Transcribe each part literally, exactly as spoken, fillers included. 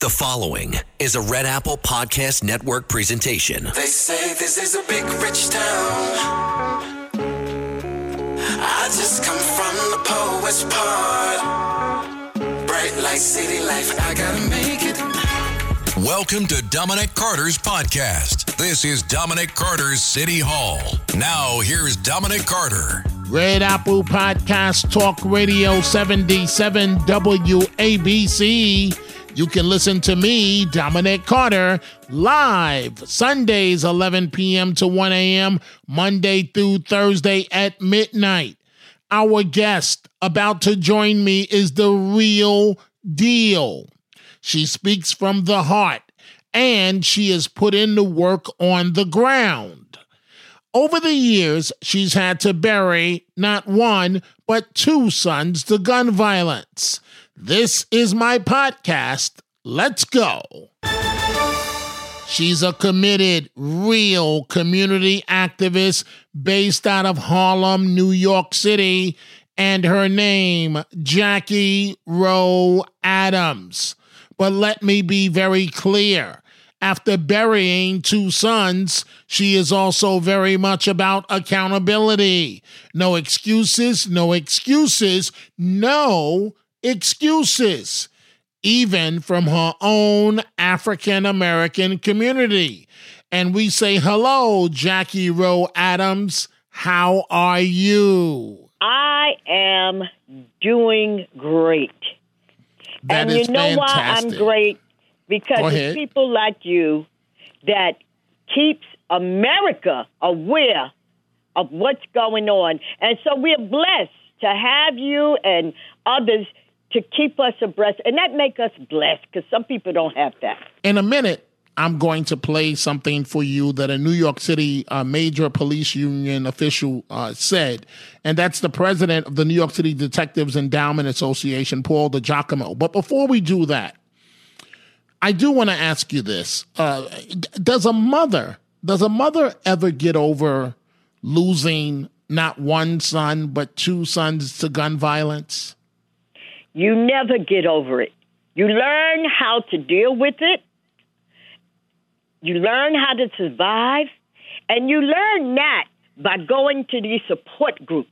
The following is a Red Apple Podcast Network presentation. They say this is a big rich town. I just come from the poorest part. Bright light, city life, I gotta make it. Welcome to Dominic Carter's podcast. This is Dominic Carter's City Hall. Now here's Dominic Carter. Red Apple Podcast Talk Radio seventy-seven W A B C. You can listen to me, Dominic Carter, live Sundays, eleven p.m. to one a.m., Monday through Thursday at midnight. Our guest about to join me is the real deal. She speaks from the heart, and she has put in the work on the ground. Over the years, she's had to bury not one, but two sons to gun violence. This is my podcast. Let's go. She's a committed, real community activist based out of Harlem, New York City, and her name, Jackie Rowe Adams. But let me be very clear. After burying two sons, she is also very much about accountability. No excuses, no excuses, no excuses, even from her own African-American community. And we say, hello, Jackie Rowe Adams. How are you? I am doing great. That and you know fantastic. Why I'm great? Because it's people like you that keeps America aware of what's going on. And so we're blessed to have you and others to keep us abreast, and that make us blessed, because some people don't have that. In a minute, I'm going to play something for you that a New York City uh, major police union official uh, said, and that's the president of the New York City Detectives Endowment Association, Paul DiGiacomo. But before we do that, I do want to ask you this. Uh, does a mother, does a mother ever get over losing not one son, but two sons to gun violence? You never get over it. You learn how to deal with it. You learn how to survive. And you learn that by going to these support groups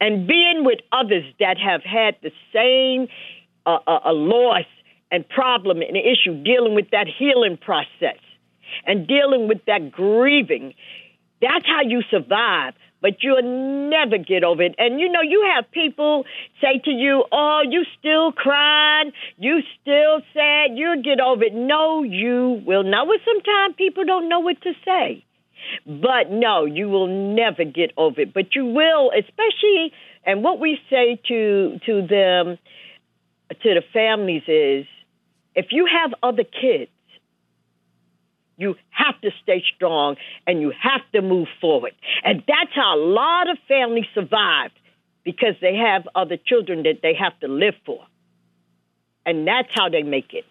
and being with others that have had the same uh, uh, loss and problem and issue, dealing with that healing process and dealing with that grieving. That's how you survive. But you'll never get over it. And, you know, you have people say to you, oh, you still crying, you still sad, you'll get over it. No, you will not. Well, sometimes people don't know what to say. But, no, you will never get over it. But you will, especially, and what we say to to them, to the families is, if you have other kids, you have to stay strong, and you have to move forward. And that's how a lot of families survive, because they have other children that they have to live for. And that's how they make it.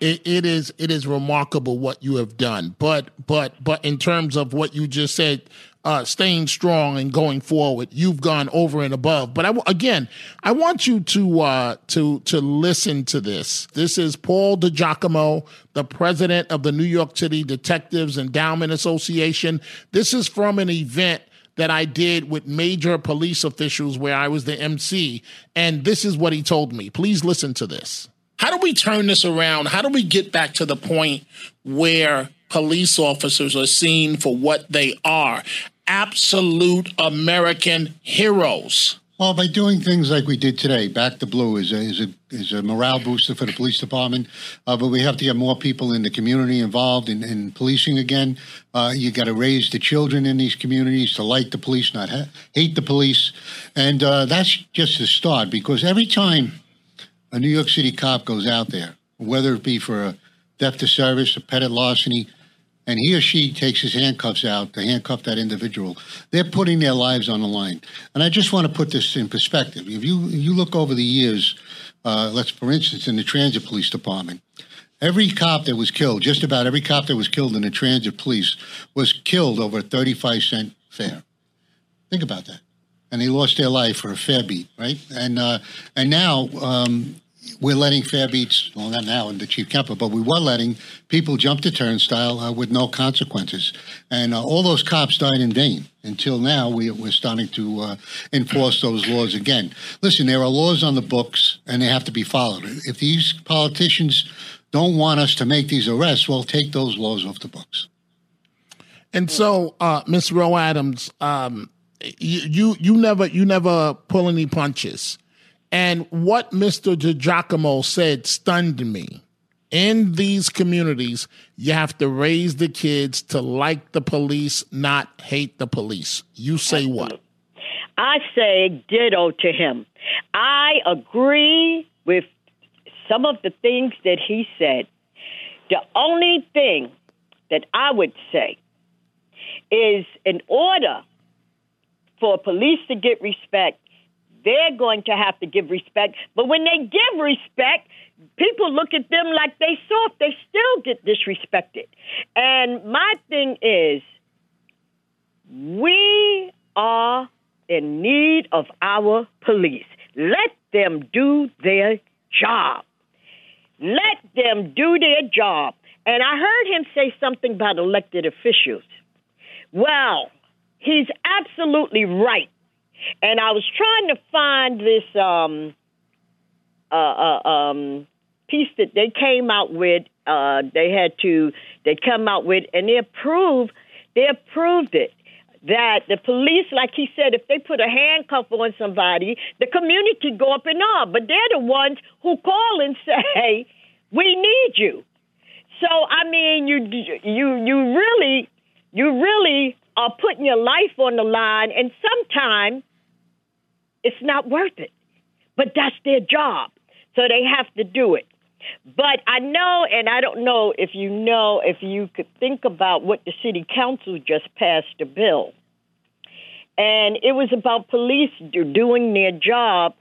It, it is it is remarkable what you have done. But but but in terms of what you just said, uh, staying strong and going forward, you've gone over and above. But I, again, I want you to uh, to to listen to this. This is Paul DiGiacomo, the president of the New York City Detectives Endowment Association. This is from an event that I did with major police officials where I was the M C. And this is what he told me. Please listen to this. How do we turn this around? How do we get back to the point where police officers are seen for what they are, absolute American heroes? Well, by doing things like we did today, Back the Blue is a, is a, is a morale booster for the police department, uh, but we have to get more people in the community involved in, in policing again. Uh, you got to raise the children in these communities to like the police, not ha- hate the police. And uh, that's just the start, because every time a New York City cop goes out there whether it be for a theft of service, a petty larceny, and he or she takes his handcuffs out to handcuff that individual, they're putting their lives on the line. And I just want to put this in perspective. If you, you look over the years, uh, let's, for instance, in the transit police department, every cop that was killed, just about every cop that was killed in the transit police was killed over a thirty-five cent fare. Think about that. And they lost their life for a fare beat, right? And uh, and now um, we're letting fare beats, well, not now in the Chief Kemper, but we were letting people jump the turnstile uh, with no consequences. And uh, all those cops died in vain. Until now, we, we're starting to uh, enforce those laws again. Listen, there are laws on the books, and they have to be followed. If these politicians don't want us to make these arrests, well, take those laws off the books. And so, uh, Miz Rowe Adams, um, You, you you never you never pull any punches. And what Mister DiGiacomo said stunned me. In these communities, you have to raise the kids to like the police, not hate the police. You say what? I say ditto to him. I agree with some of the things that he said. The only thing that I would say is, in order for police to get respect, they're going to have to give respect. But when they give respect, people look at them like they soft. They still get disrespected. And my thing is, we are in need of our police. Let them do their job. Let them do their job. And I heard him say something about elected officials. Well, he's absolutely right. And I was trying to find this um, uh, uh, um, piece that they came out with. Uh, they had to, they come out with, and they approved, they approved it, that the police, like he said, if they put a handcuff on somebody, the community go up in arms. But they're the ones who call and say, we need you. So, I mean, you, you, you really, you really... are putting your life on the line, and sometimes it's not worth it. But that's their job, so they have to do it. But I know, and I don't know if you know, if you could think about what the city council just passed a bill. And it was about police doing their job,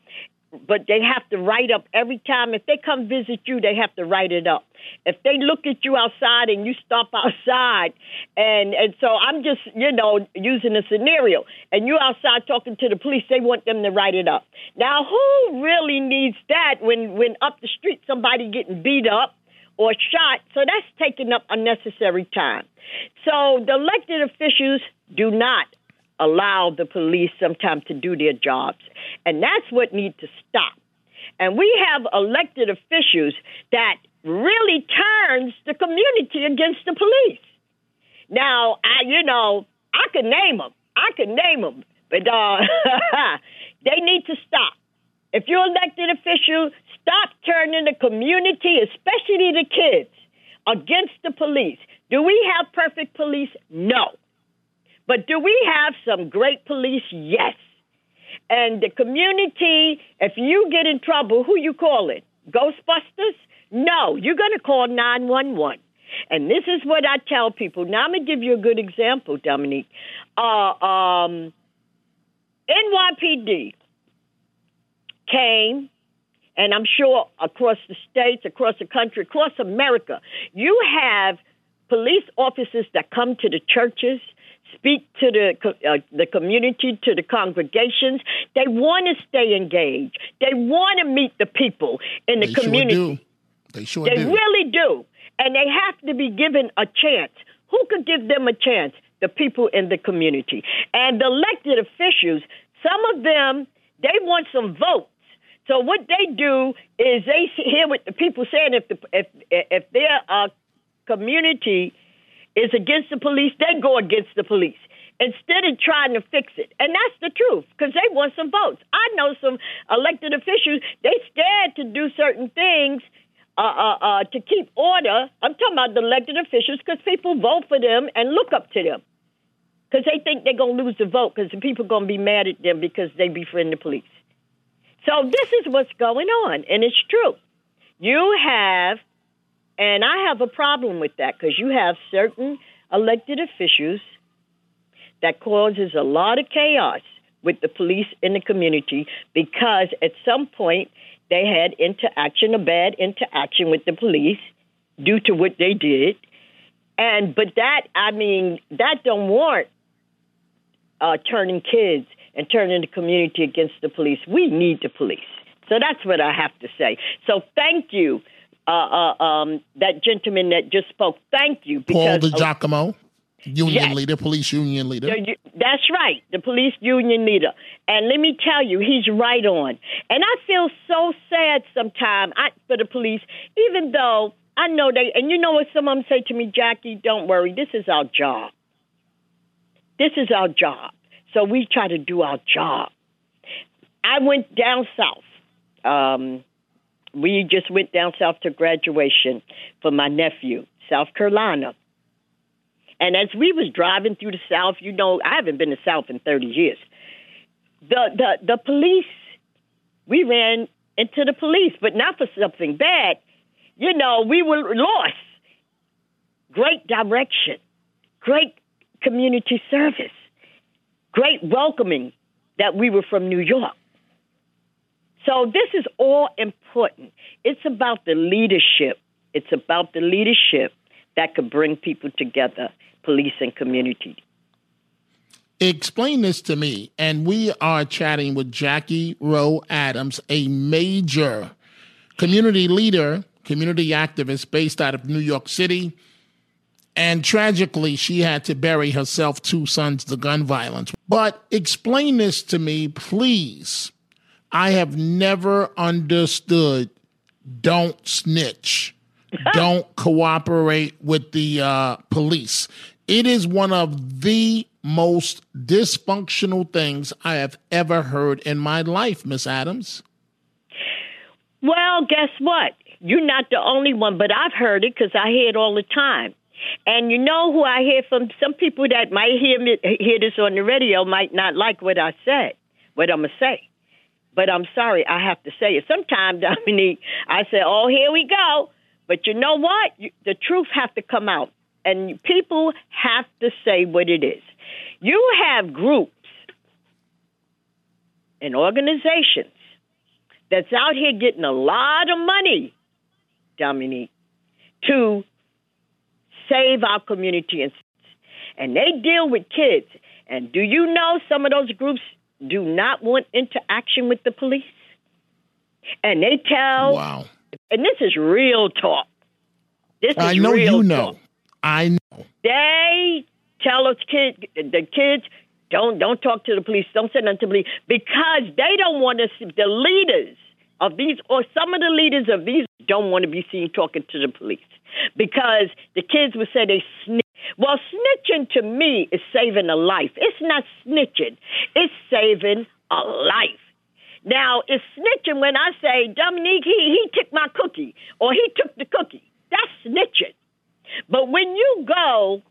but they have to write up every time. If they come visit you, they have to write it up. If they look at you outside and you stop outside, and, and so I'm just, you know, using a scenario, and you outside talking to the police, they want them to write it up. Now, who really needs that when, when up the street somebody getting beat up or shot? So that's taking up unnecessary time. So the elected officials do not allow the police sometimes to do their jobs. And that's what needs to stop. And we have elected officials that really turns the community against the police. Now, I, you know, I could name them. I could name them. But uh, they need to stop. If you're elected official, stop turning the community, especially the kids, against the police. Do we have perfect police? No. But do we have some great police? Yes. And the community, if you get in trouble, who you calling? Ghostbusters? No, you're going to call nine one one. And this is what I tell people. Now, I'm going to give you a good example, Dominique. Uh, um, N Y P D came, and I'm sure across the states, across the country, across America, you have police officers that come to the churches, speak to the uh, the community, to the congregations. They want to stay engaged. They want to meet the people in the they community. Sure do. They sure they do. They really do. And they have to be given a chance. Who could give them a chance? The people in the community. And the elected officials, some of them, they want some votes. So what they do is they hear what the people saying. If the, if if their uh, community is against the police, they go against the police instead of trying to fix it. And that's the truth, because they want some votes. I know some elected officials, they scared to do certain things uh, uh, uh, to keep order. I'm talking about the elected officials, because people vote for them and look up to them, because they think they're going to lose the vote, because the people are going to be mad at them because they befriend the police. So this is what's going on, and it's true. You have And I have a problem with that because you have certain elected officials that causes a lot of chaos with the police in the community because at some point they had interaction, a bad interaction with the police due to what they did. And but that, I mean, that don't warrant uh, turning kids and turning the community against the police. We need the police. So that's what I have to say. So thank you, uh, uh, um, that gentleman that just spoke. Thank you. Paul DiGiacomo, union yes. leader, police union leader. That's right, the police union leader. And let me tell you, he's right on. And I feel so sad sometimes for the police, even though I know they, and you know what some of them say to me, Jackie, don't worry, this is our job. This is our job. So we try to do our job. I went down south. Um, we just went down south to graduation for my nephew, South Carolina. And as we was driving through the South, you know, I haven't been to South in thirty years. The, the, the police, we ran into the police, but not for something bad. You know, we were lost. Great direction, great community service, great welcoming that we were from New York. So this is all important. It's about the leadership. It's about the leadership that could bring people together, police and community. Explain this to me. And we are chatting with Jackie Rowe Adams, a major community leader, community activist based out of New York City. And tragically, she had to bury herself two sons to gun violence. But explain this to me, please. I have never understood don't snitch, don't cooperate with the uh, police. It is one of the most dysfunctional things I have ever heard in my life, Miss Adams. Well, guess what? You're not the only one, but I've heard it because I hear it all the time. And you know who I hear from? Some people that might hear me, hear this on the radio might not like what I said, what I'm going to say. But I'm sorry, I have to say it. Sometimes, Dominique, I say, oh, here we go. But you know what? You, the truth has to come out. And people have to say what it is. You have groups and organizations that's out here getting a lot of money, Dominique, to save our community. And, and they deal with kids. And do you know some of those groups do not want interaction with the police? And they tell... Wow. And this is real talk. This is real talk. I know you know. I know. They tell us kids, the kids, don't don't talk to the police. Don't send them to the police. Because they don't want to see the leaders of these, or some of the leaders of these don't want to be seen talking to the police. Because the kids would say they snitch. Well, snitching to me is saving a life. It's not snitching. It's saving a life. Now, it's snitching when I say, Dominique, he, he took my cookie, or he took the cookie. That's snitching. But when you go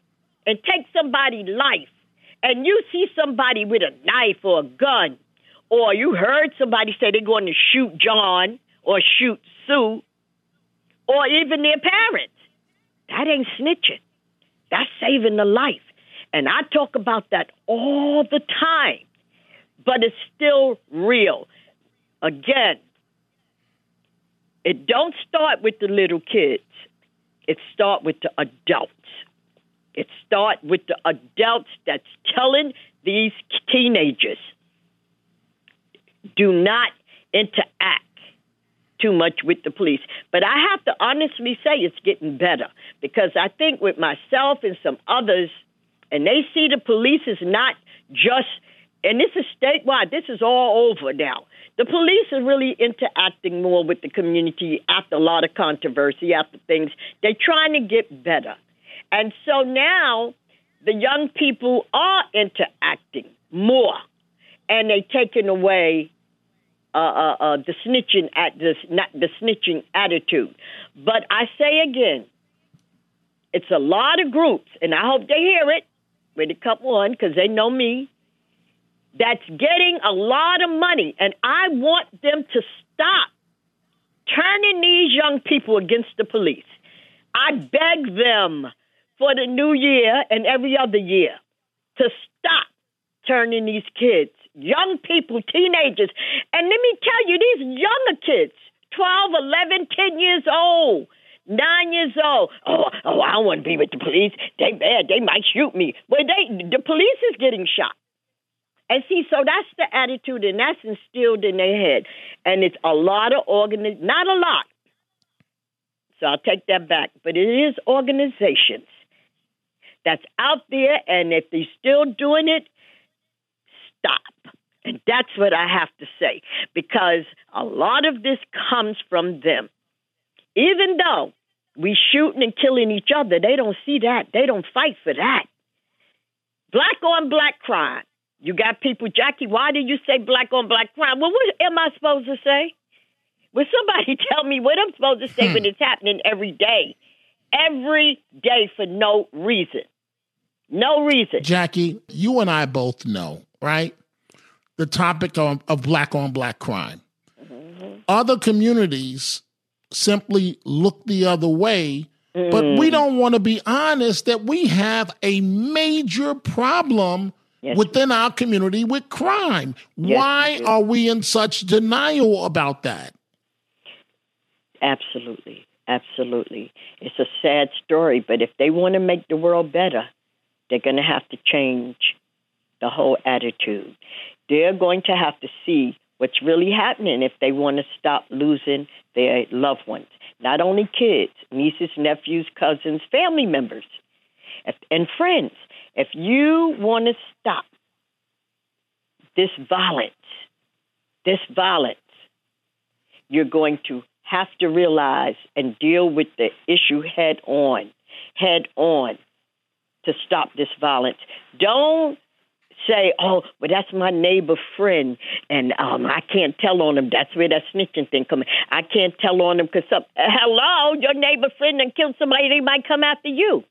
and take somebody's life, and you see somebody with a knife or a gun, or you heard somebody say they're going to shoot John or shoot Sue, or even their parents, that ain't snitching. That's saving a life. And I talk about that all the time, but it's still real. Again, it don't start with the little kids. It start with the adults. It start with the adults that's telling these teenagers, do not interact too much with the police. But I have to honestly say it's getting better, because I think with myself and some others, and they see the police is not just, and this is statewide, this is all over now. The police are really interacting more with the community after a lot of controversy, after things. They're trying to get better. And so now the young people are interacting more, and they're taking away Uh, uh, uh, the snitching at this, not the snitching attitude. But I say again, it's a lot of groups, and I hope they hear it when it comes on, because they know me, that's getting a lot of money, and I want them to stop turning these young people against the police. I beg them for the new year and every other year to stop turning these kids, young people, teenagers. And let me tell you, these younger kids, twelve, eleven, ten years old, nine years old. Oh, oh, I don't want to be with the police. They bad. They might shoot me. Well, they, the police is getting shot. And see, so that's the attitude, and that's instilled in their head. And it's a lot of organiz- not a lot. So I'll take that back. But it is organizations that's out there, and if they're still doing it, stop. And that's what I have to say, because a lot of this comes from them. Even though we shooting and killing each other, they don't see that. They don't fight for that. Black on black crime. You got people, Jackie, why do you say black on black crime? Well, what am I supposed to say? Will somebody tell me what I'm supposed to say hmm. when it's happening every day? Every day for no reason. No reason. Jackie, you and I both know, right? The topic of, of black on black crime. Mm-hmm. Other communities simply look the other way, mm. but we don't want to be honest that we have a major problem yes. within our community with crime. Yes. Why are we in such denial about that? Absolutely. Absolutely. It's a sad story, but if they want to make the world better, they're going to have to change the whole attitude. They're going to have to see what's really happening if they want to stop losing their loved ones. Not only kids, nieces, nephews, cousins, family members, and friends. If you want to stop this violence, this violence, you're going to have to realize and deal with the issue head on, head on, to stop this violence. Don't say, oh, but that's my neighbor friend, and um, I can't tell on him. That's where that snitching thing comes. I can't tell on him because, hello, your neighbor friend done killed somebody. They might come after you.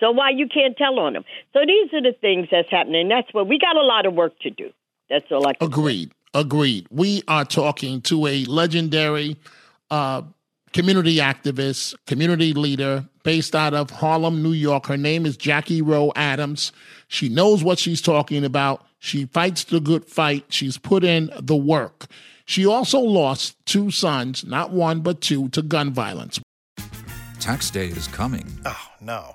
So why you can't tell on them? So these are the things that's happening. That's what we got a lot of work to do. That's all I can Agreed. Say. Agreed. We are talking to a legendary uh, community activist, community leader based out of Harlem, New York. Her name is Jackie Rowe Adams. She knows what she's talking about. She fights the good fight. She's put in the work. She also lost two sons, not one, but two, to gun violence. Tax day is coming. Oh, no.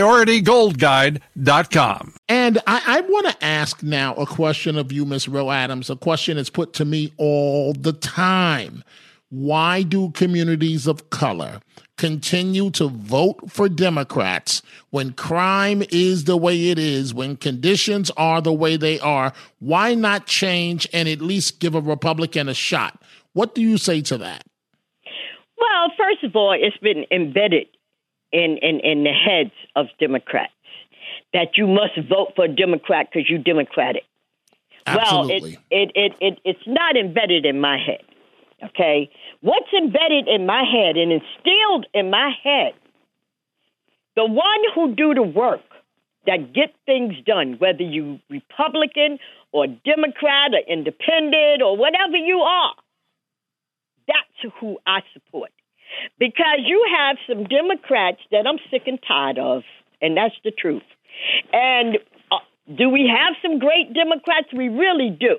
priority gold guide dot com. And I, I want to ask now a question of you, Miz Rowe Adams. A question is put to me all the time. Why do communities of color continue to vote for Democrats when crime is the way it is, when conditions are the way they are? Why not change and at least give a Republican a shot? What do you say to that? Well, first of all, it's been embedded In, in, in the heads of Democrats, that you must vote for a Democrat because you're Democratic. Absolutely. Well, it, it, it, it, it's not embedded in my head, okay? What's embedded in my head and instilled in my head, the one who do the work that get things done, whether you Republican or Democrat or independent or whatever you are, that's who I support. Because you have some Democrats that I'm sick and tired of, and that's the truth. And uh, do we have some great Democrats? We really do.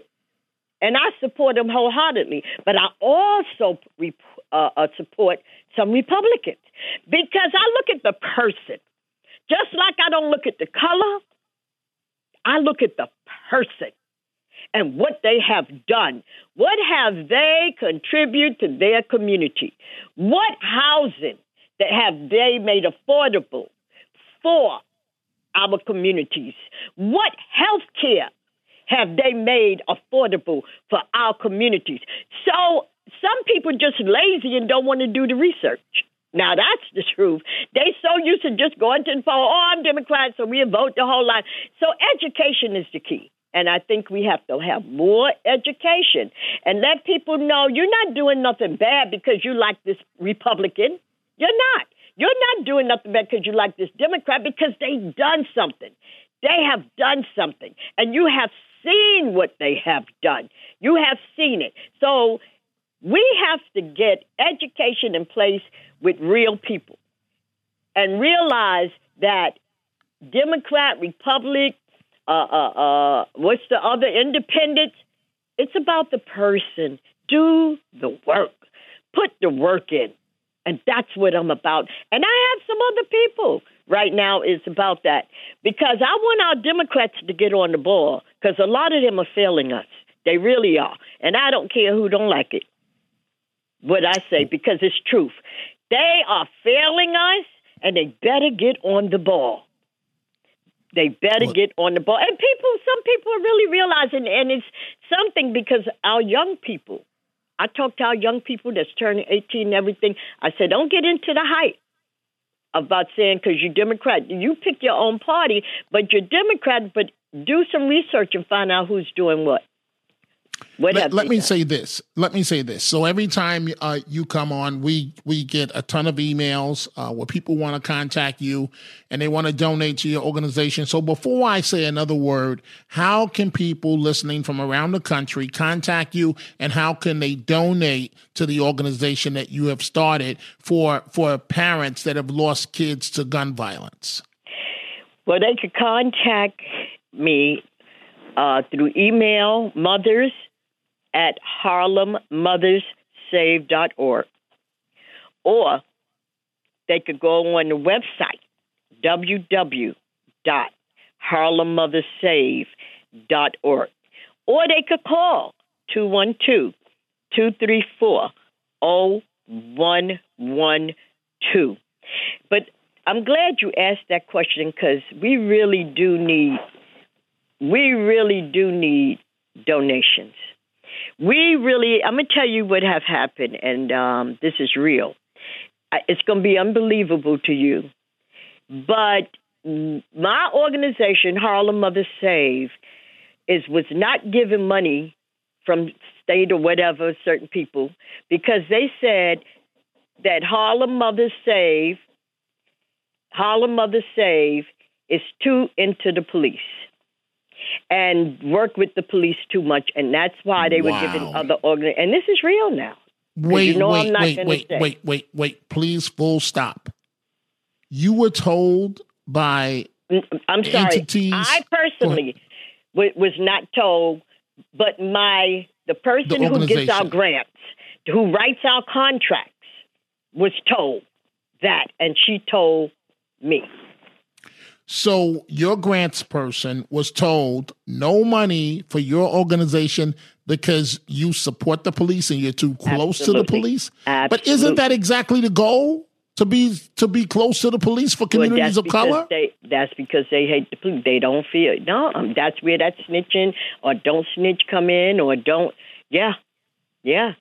And I support them wholeheartedly. But I also rep- uh, uh, support some Republicans because I look at the person. Just like I don't look at the color, I look at the person and what they have done. What have they contributed to their community? What housing that have they made affordable for our communities? What health care have they made affordable for our communities? So some people just lazy and don't want to do the research. Now, that's the truth. They so used to just going to the phone, oh, I'm Democrat, so we vote the whole lot. So education is the key. And I think we have to have more education and let people know you're not doing nothing bad because you like this Republican. You're not. You're not doing nothing bad because you like this Democrat, because they've done something. They have done something. And you have seen what they have done. You have seen it. So we have to get education in place with real people and realize that Democrat, Republic, uh, uh, uh, what's the other, independent, it's about the person. Do the work. Put the work in. And that's what I'm about. And I have some other people right now is about that, because I want our Democrats to get on the ball, because a lot of them are failing us. They really are. And I don't care who don't like it, what I say, because it's truth. They are failing us, and they better get on the ball. They better what? get on the ball. And people, some people are really realizing, and it's something because our young people, I talk to our young people that's turning eighteen and everything. I said, don't get into the hype about saying because you're Democrat. You pick your own party, but you're Democrat, but do some research and find out who's doing what. What let let me done? say this. Let me say this. So every time uh, you come on, we, we get a ton of emails uh, where people want to contact you and they want to donate to your organization. So before I say another word, how can people listening from around the country contact you, and how can they donate to the organization that you have started for, for parents that have lost kids to gun violence? Well, they could contact me uh, through email, mothers at harlem mothers save dot org. Or they could go on the website, w w w dot harlem mothers save dot org. Or they could call two one two, two three four, zero one one two. But I'm glad you asked that question, because we really do need, we really do need donations. We really, I'm going to tell you what have happened, and um, this is real. It's going to be unbelievable to you. But my organization, Harlem Mothers Save, is was not giving money from state or whatever, certain people, because they said that Harlem Mothers Save, Harlem Mothers Save is too into the police and work with the police too much, and that's why they wow. were giving other organ. And this is real now. Wait, you know wait, I'm not wait, wait, say. wait, wait, wait. Please, full stop. You were told by I'm sorry. Entities. I personally w- was not told, but my the person the who gets our grants, who writes our contracts, was told that, and she told me. So your grants person was told no money for your organization because you support the police and you're too close Absolutely. to the police. Absolutely. But isn't that exactly the goal, to be to be close to the police for communities well, of color? They, that's because they hate the police. They don't feel no. Um, that's where that snitching or don't snitch come in, or don't. Yeah, yeah.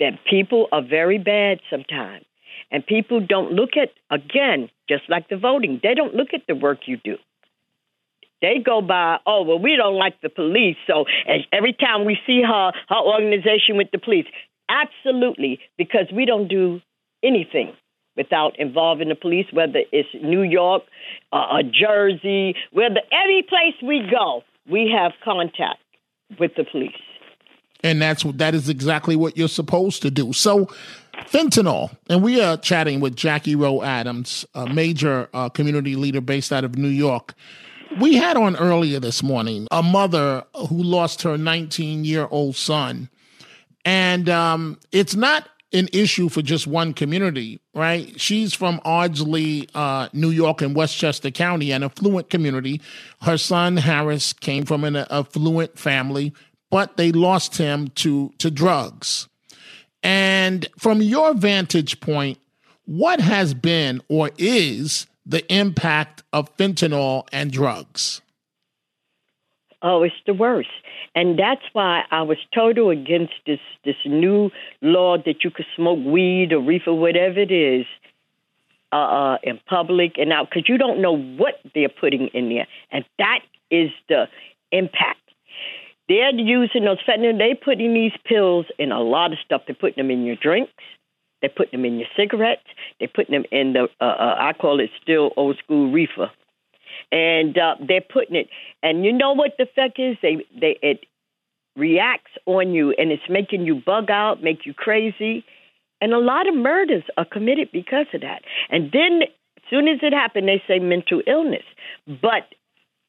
That people are very bad sometimes. And people don't look at, again, just like the voting, they don't look at the work you do. They go by, oh, well, we don't like the police, so every time we see her, her organization with the police. Absolutely, because we don't do anything without involving the police, whether it's New York uh, or Jersey, whether every place we go, we have contact with the police. And that's what that is exactly what you're supposed to do. So fentanyl, and we are chatting with Jackie Rowe Adams, a major uh, community leader based out of New York. We had on earlier this morning a mother who lost her nineteen-year-old son. And um, it's not an issue for just one community, right? She's from Ardsley, uh, New York, in Westchester County, an affluent community. Her son, Harris, came from an affluent family, but they lost him to, to drugs. And from your vantage point, what has been or is the impact of fentanyl and drugs? Oh, it's the worst. And that's why I was total against this, this new law that you could smoke weed or reefer, whatever it is, uh, uh, in public and out, because you don't know what they're putting in there. And that is the impact. They're using those fentanyl. They're putting these pills in a lot of stuff. They're putting them in your drinks. They're putting them in your cigarettes. They're putting them in the, uh, uh, I call it still old school reefer. And uh, they're putting it. And you know what the effect is? They, they, it reacts on you, and it's making you bug out, make you crazy. And a lot of murders are committed because of that. And then as soon as it happened, they say mental illness. But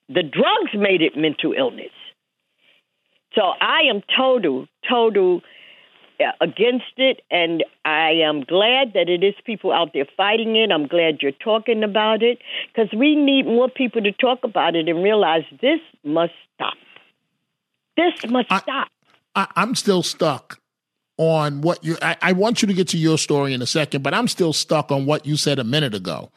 the drugs made it mental illness. So I am total, total against it, and I am glad that it is people out there fighting it. I'm glad you're talking about it, because we need more people to talk about it and realize this must stop. This must I, stop. I, I'm still stuck on what you, I, I want you to get to your story in a second, but I'm still stuck on what you said a minute ago.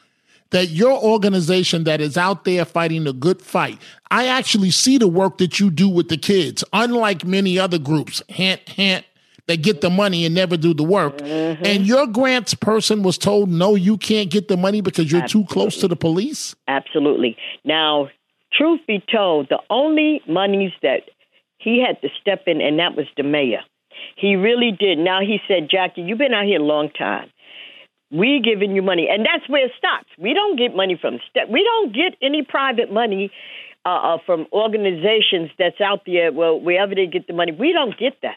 That your organization that is out there fighting the good fight, I actually see the work that you do with the kids, unlike many other groups, hint, hint, that get the money and never do the work. Mm-hmm. And your grants person was told, no, you can't get the money because you're Absolutely. too close to the police? Absolutely. Now, truth be told, the only monies that he had to step in, and that was the mayor. He really did. Now he said, Jackie, you've been out here a long time. We giving you money. And that's where it stops. We don't get money from step. We don't get any private money uh, from organizations that's out there. Well, wherever they get the money, we don't get that.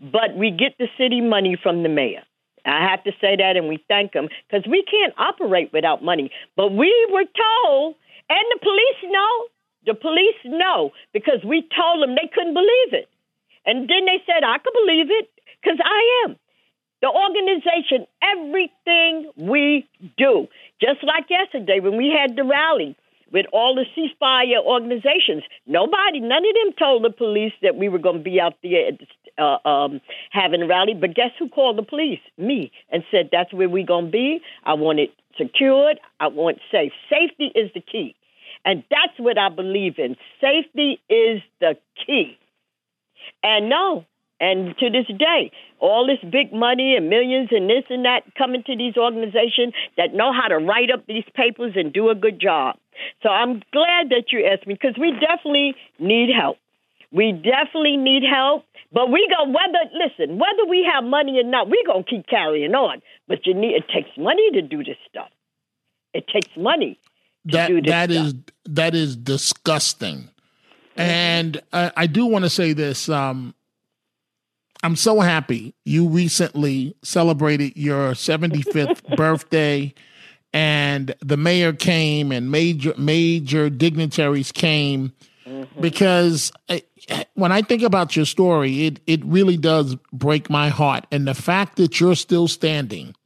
But we get the city money from the mayor. I have to say that, and we thank him, because we can't operate without money. But we were told, and the police know, the police know, because we told them they couldn't believe it. And then they said, I could believe it, because I am. The organization, everything we do, just like yesterday when we had the rally with all the ceasefire organizations, nobody, none of them told the police that we were going to be out there uh, um, having a rally. But guess who called the police? Me. And said, that's where we're going to be. I want it secured. I want it safe. Safety is the key. And that's what I believe in. Safety is the key. And no. And to this day, all this big money and millions and this and that coming to these organizations that know how to write up these papers and do a good job. So I'm glad that you asked me, because we definitely need help. We definitely need help. But we go, whether, listen, whether we have money or not, we're going to keep carrying on. But you need, it takes money to do this stuff. It takes money to that, do this that stuff. Is, that is disgusting. Mm-hmm. And uh, I do want to say this. Um, I'm so happy you recently celebrated your seventy-fifth birthday, and the mayor came and major major dignitaries came, mm-hmm. because I, when I think about your story, it it really does break my heart. And the fact that you're still standing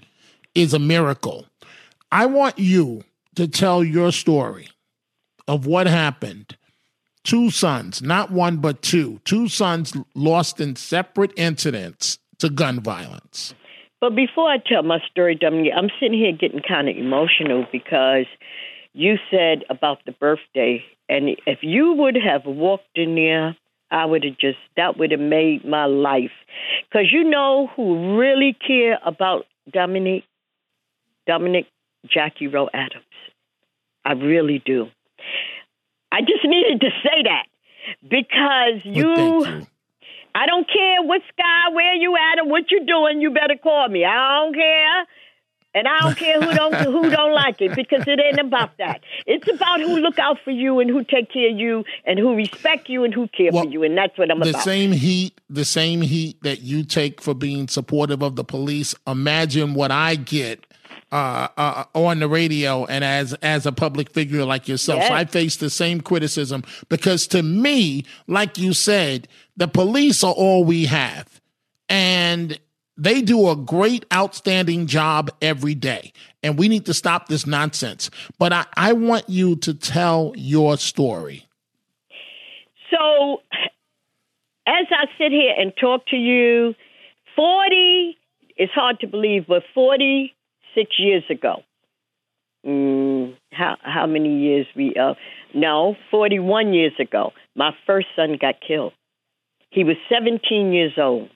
is a miracle. I want you to tell your story of what happened. Two sons, not one, but two. Two sons lost in separate incidents to gun violence. But before I tell my story, Dominic, I'm sitting here getting kind of emotional, because you said about the birthday. And if you would have walked in there, I would have just, that would have made my life. Because you know who really care about Dominic? Dominic Jackie Rowe Adams. I really do. I just needed to say that, because you, well, you, I don't care what sky, where you at or what you're doing, you better call me. I don't care. And I don't care who don't who don't like it, because it ain't about that. It's about who look out for you and who take care of you and who respect you and who care well, for you. And that's what I'm the about. The same heat, the same heat that you take for being supportive of the police, imagine what I get. Uh, uh, on the radio and as as a public figure like yourself. Yes. So I face the same criticism, because to me, like you said, the police are all we have. And They do a great, outstanding job every day, and we need to stop this nonsense. But I, I want you to tell your story. So as I sit here and talk to you, forty, it's hard to believe, but forty-six years ago, mm, how, how many years we, uh, no, forty-one years ago, my first son got killed. He was seventeen years old.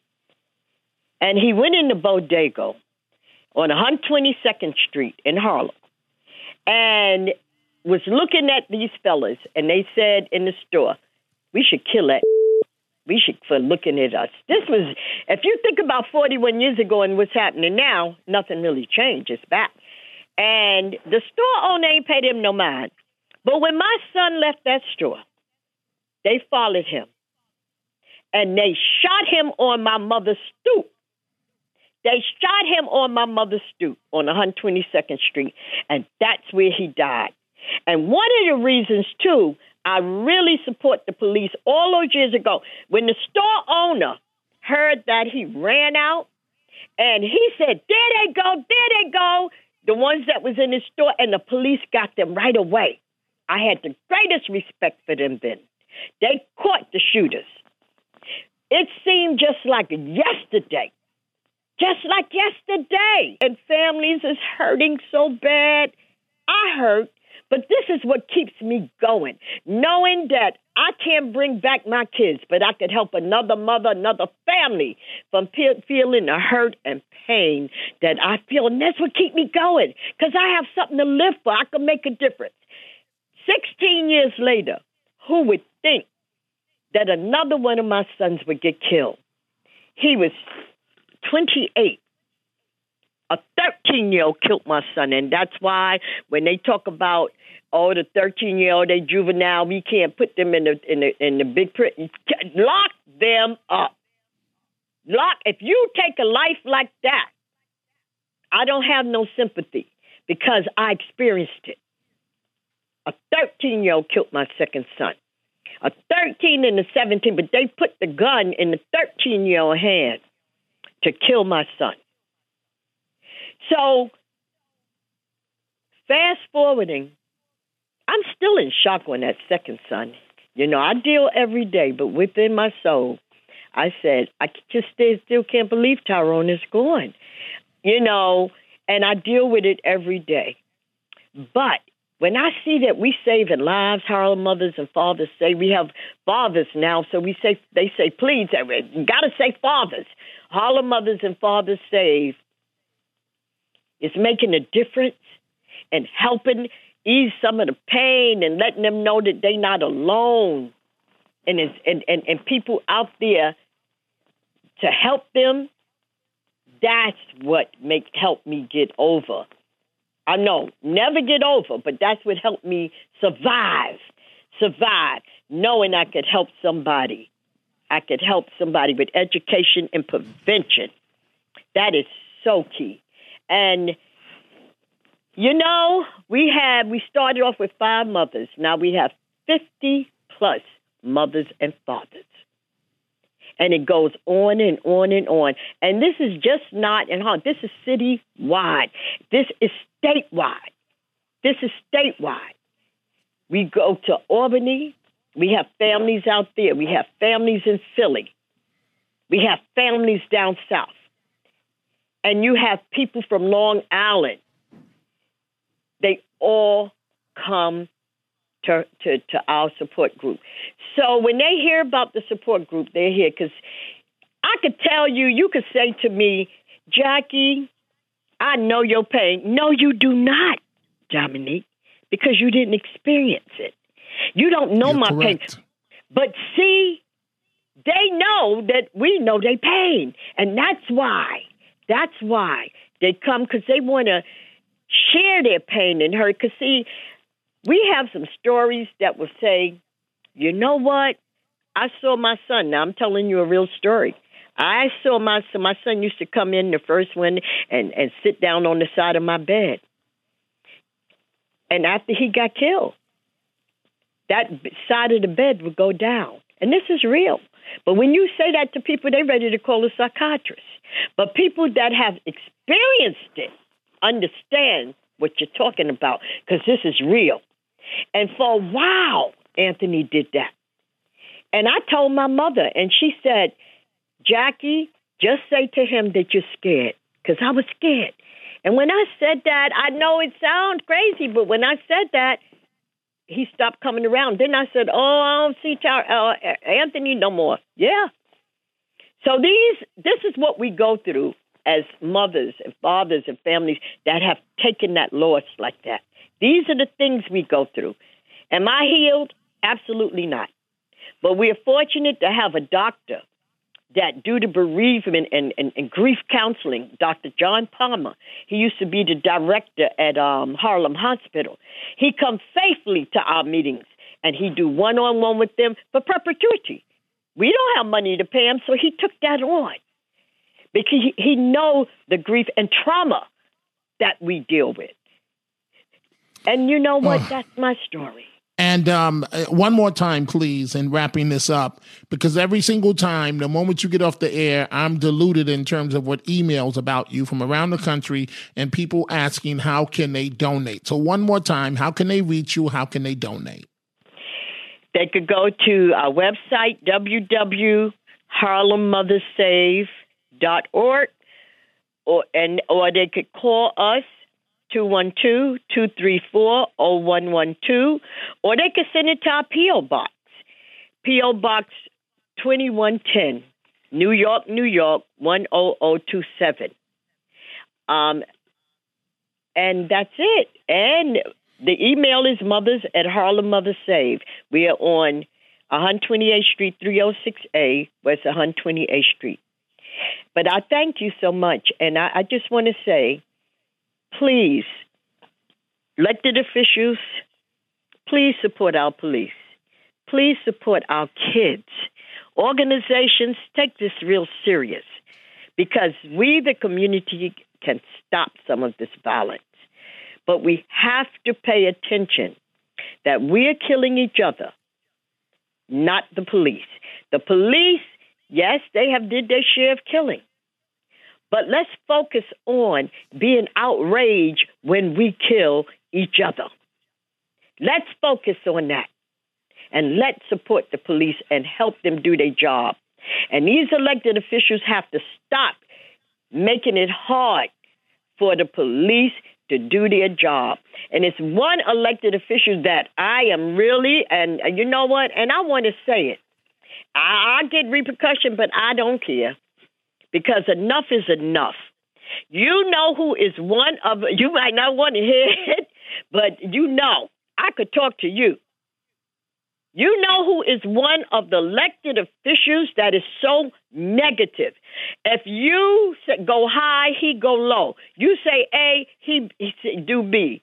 And he went into Bodego on one hundred twenty-second Street in Harlem and was looking at these fellas. And they said in the store, we should kill that. We should for looking at us. This was, if you think about forty-one years ago and what's happening now, nothing really changed. It's back. And the store owner ain't paid him no mind. But when my son left that store, they followed him. And they shot him on my mother's stoop. They shot him on my mother's stoop on one hundred twenty-second Street, and that's where he died. And one of the reasons, too, I really support the police all those years ago. When the store owner heard that, he ran out, and he said, there they go, there they go, the ones that was in his store, and the police got them right away. I had the greatest respect for them then. They caught the shooters. It seemed just like yesterday. Just like yesterday. And families is hurting so bad. I hurt, but this is what keeps me going. Knowing that I can't bring back my kids, but I could help another mother, another family from pe- feeling the hurt and pain that I feel. And that's what keeps me going, because I have something to live for. I can make a difference. sixteen years later, who would think that another one of my sons would get killed? He was twenty-eight. A thirteen-year-old killed my son, and that's why when they talk about, oh, the thirteen-year-old, they juvenile, we can't put them in the in the, in the big prison. Lock them up. Lock. If you take a life like that, I don't have no sympathy because I experienced it. A thirteen-year-old killed my second son. A thirteen and a seventeen, but they put the gun in the thirteen-year-old hand to kill my son. So, fast forwarding, I'm still in shock on that second son. You know, I deal every day, but within my soul, I said, I just still can't believe Tyrone is gone. You know, and I deal with it every day. But when I see that we saving lives, Harlem Mothers and Fathers Save, we have fathers now, so we say they say, please, you got to say fathers. Harlem Mothers and Fathers Save is making a difference and helping ease some of the pain and letting them know that they're not alone, and, it's, and, and, and people out there to help them. That's what make, helped me get over. I know, never get over, but that's what helped me survive, survive, knowing I could help somebody. I could help somebody with education and prevention. That is so key. And, you know, we have, we started off with five mothers. Now we have fifty plus mothers and fathers. And it goes on and on and on. And this is just not in Harlem. This is citywide. This is statewide. This is statewide. We go to Albany. We have families out there. We have families in Philly. We have families down south. And you have people from Long Island. They all come To, to, to our support group. So when they hear about the support group, they're here because I could tell you, you could say to me, Jackie, I know your pain. No, you do not, Dominique, because you didn't experience it. You don't know You're my correct. pain. But see, they know that we know their pain. And that's why, that's why they come, because they want to share their pain and hurt. Because see, we have some stories that will say, you know what? I saw my son. Now, I'm telling you a real story. I saw my son. My son used to come in the first one and, and sit down on the side of my bed. And after he got killed, that side of the bed would go down. And this is real. But when you say that to people, they're ready to call a psychiatrist. But people that have experienced it understand what you're talking about, because this is real. And for a while, Anthony did that. And I told my mother, and she said, Jackie, just say to him that you're scared, because I was scared. And when I said that, I know it sounds crazy, but when I said that, he stopped coming around. Then I said, oh, I don't see Tar- uh, Anthony no more. Yeah. So these, this is what we go through as mothers and fathers and families that have taken that loss like that. These are the things we go through. Am I healed? Absolutely not. But we are fortunate to have a doctor that do the bereavement and, and, and grief counseling, Doctor John Palmer. He used to be the director at um, Harlem Hospital. He comes faithfully to our meetings, and he do one-on-one with them for perpetuity. We don't have money to pay him, so he took that on because he, he knows the grief and trauma that we deal with. And you know what? Oh. That's my story. And um, one more time, please, in wrapping this up, because every single time, the moment you get off the air, I'm deluded in terms of what emails about you from around the country and people asking how can they donate. So one more time, how can they reach you? How can they donate? They could go to our website, w w w dot harlem mothers save dot org, or, and, or they could call us, two one two, two three four, zero one one two, or they can send it to our P O. Box, P O. Box twenty-one ten, New York, New York, one zero zero two seven. Um, and that's it. And the email is mothers at Harlem Mothers Save. We are on one twenty-eighth Street, three oh six A, West one twenty-eighth Street. But I thank you so much, and I, I just want to say, please, elected officials, please support our police. Please support our kids. Organizations, take this real serious, because we, the community, can stop some of this violence. But we have to pay attention that we are killing each other, not the police. The police, yes, they have did their share of killing. But let's focus on being outraged when we kill each other. Let's focus on that. And let's support the police and help them do their job. And these elected officials have to stop making it hard for the police to do their job. And it's one elected official that I am really, and, and you know what, and I want to say it. I, I get repercussion, but I don't care. Because enough is enough. You know who is one of, you might not want to hear it, but you know, I could talk to you. You know who is one of the elected officials that is so negative. If you go high, he go low. You say A, he, he do B.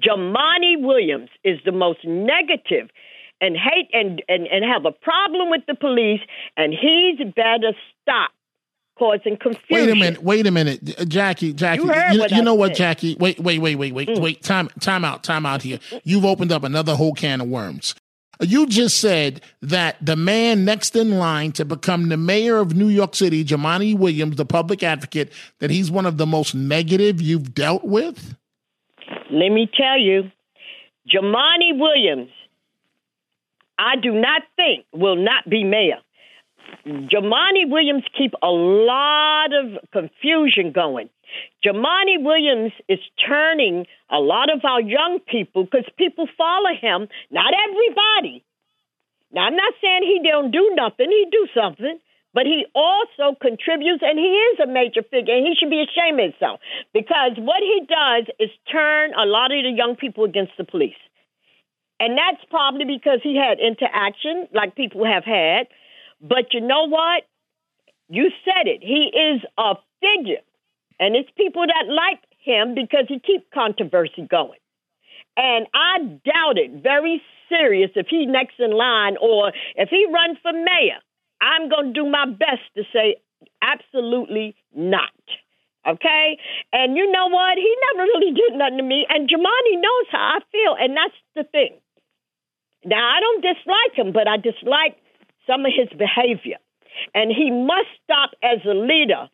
Jumaane Williams is the most negative and hate and, and, and have a problem with the police, and he's better stop. Causing confusion. Wait a minute, wait a minute, Jackie, Jackie. You, heard you, what you I know said. What, Jackie? Wait, wait, wait, wait, wait, mm. wait. Time, time out, time out here. You've opened up another whole can of worms. You just said that the man next in line to become the mayor of New York City, Jumaane Williams, the public advocate, that he's one of the most negative you've dealt with? Let me tell you, Jumaane Williams, I do not think will not be mayor. Jumaane Williams keep a lot of confusion going. Jumaane Williams is turning a lot of our young people, because people follow him, not everybody. Now, I'm not saying he don't do nothing. He do something. But he also contributes, and he is a major figure, and he should be ashamed of himself, because what he does is turn a lot of the young people against the police. And that's probably because he had interaction like people have had. But you know what? You said it. He is a figure. And it's people that like him because he keeps controversy going. And I doubt it. Very serious if he next in line or if he runs for mayor, I'm going to do my best to say absolutely not. Okay? And you know what? He never really did nothing to me. And Jumaane knows how I feel. And that's the thing. Now, I don't dislike him, but I dislike some of his behavior. And he must stop as a leader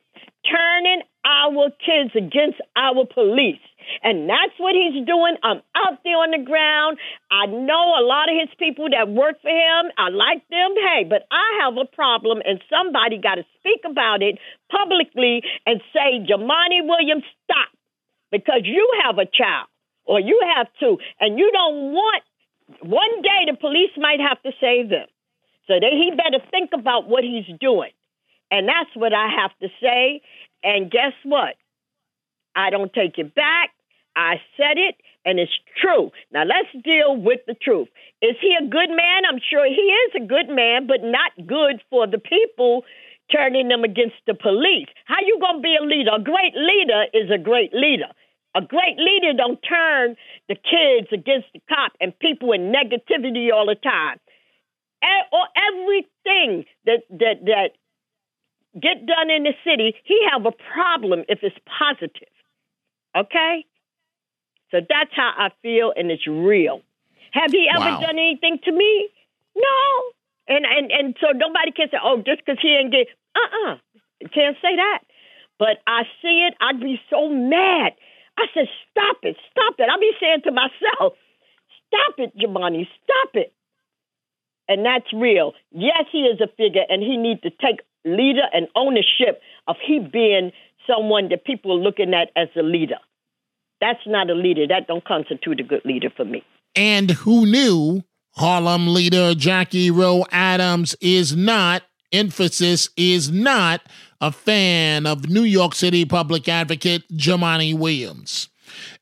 turning our kids against our police. And that's what he's doing. I'm out there on the ground. I know a lot of his people that work for him. I like them. Hey, but I have a problem, and somebody got to speak about it publicly and say, Jumaane Williams, stop, because you have a child, or you have two, and you don't want, one day the police might have to save them. So that he better think about what he's doing. And that's what I have to say. And guess what? I don't take it back. I said it, and it's true. Now, let's deal with the truth. Is he a good man? I'm sure he is a good man, but not good for the people, turning them against the police. How you going to be a leader? A great leader is a great leader. A great leader don't turn the kids against the cop and people in negativity all the time. Or everything that that that get done in the city, he have a problem if it's positive. Okay? So that's how I feel, and it's real. Have he ever wow. done anything to me? No. And, and and so nobody can say, oh, just because he ain't get, uh-uh. Can't say that. But I see it. I'd be so mad. I said, stop it. Stop it. I'd be saying to myself, stop it, Jumaane. Stop it. And that's real. Yes, he is a figure, and he needs to take leader and ownership of he being someone that people are looking at as a leader. That's not a leader. That don't constitute a good leader for me. And who knew Harlem leader Jackie Rowe Adams is not, emphasis is not, a fan of New York City public advocate Jumaane Williams.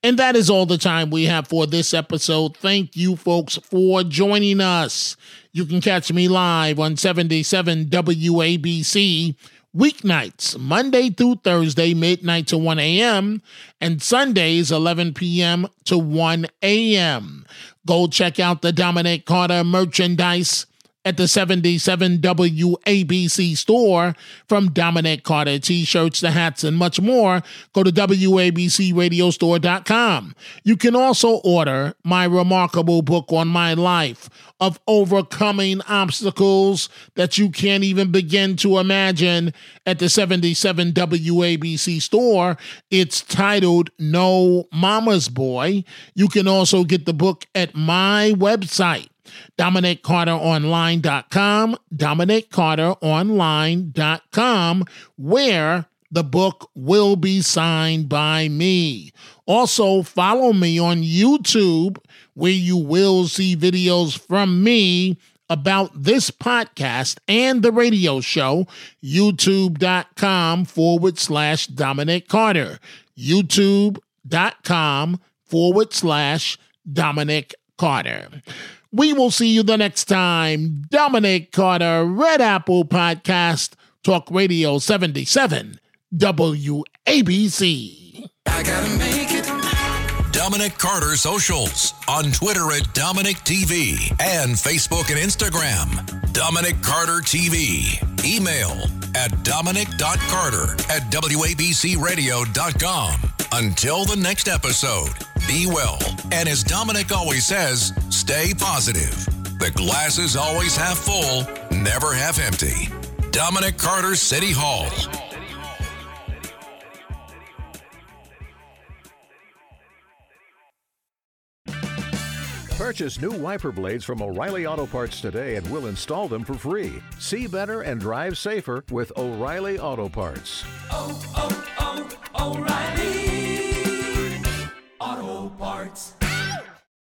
And that is all the time we have for this episode. Thank you, folks, for joining us. You can catch me live on seventy-seven W A B C weeknights, Monday through Thursday, midnight to one a.m., and Sundays, eleven p.m. to one a.m. Go check out the Dominic Carter merchandise at the seventy-seven W A B C store, from Dominic Carter t-shirts to hats and much more. Go to W A B C radio store dot com. You can also order my remarkable book on my life of overcoming obstacles that you can't even begin to imagine at the seventy-seven W A B C store. It's titled No Mama's Boy. You can also get the book at my website, Dominic Carter Online dot com, Dominic Carter Online dot com, where the book will be signed by me. Also, follow me on YouTube, where you will see videos from me about this podcast and the radio show, YouTube.com forward slash Dominic Carter, YouTube.com forward slash Dominic Carter. We will see you the next time. Dominic Carter, Red Apple Podcast, Talk Radio seventy-seven, W A B C. I gotta make it. Dominic Carter socials on Twitter at Dominic T V and Facebook and Instagram, Dominic Carter T V. Email at dominic.carter at wabcradio.com. Until the next episode, be well. And as Dominic always says, stay positive. The glass is always half full, never half empty. Dominic Carter City Hall. Purchase new wiper blades from O'Reilly Auto Parts today and we'll install them for free. See better and drive safer with O'Reilly Auto Parts. Oh, oh, oh, O'Reilly Auto Parts.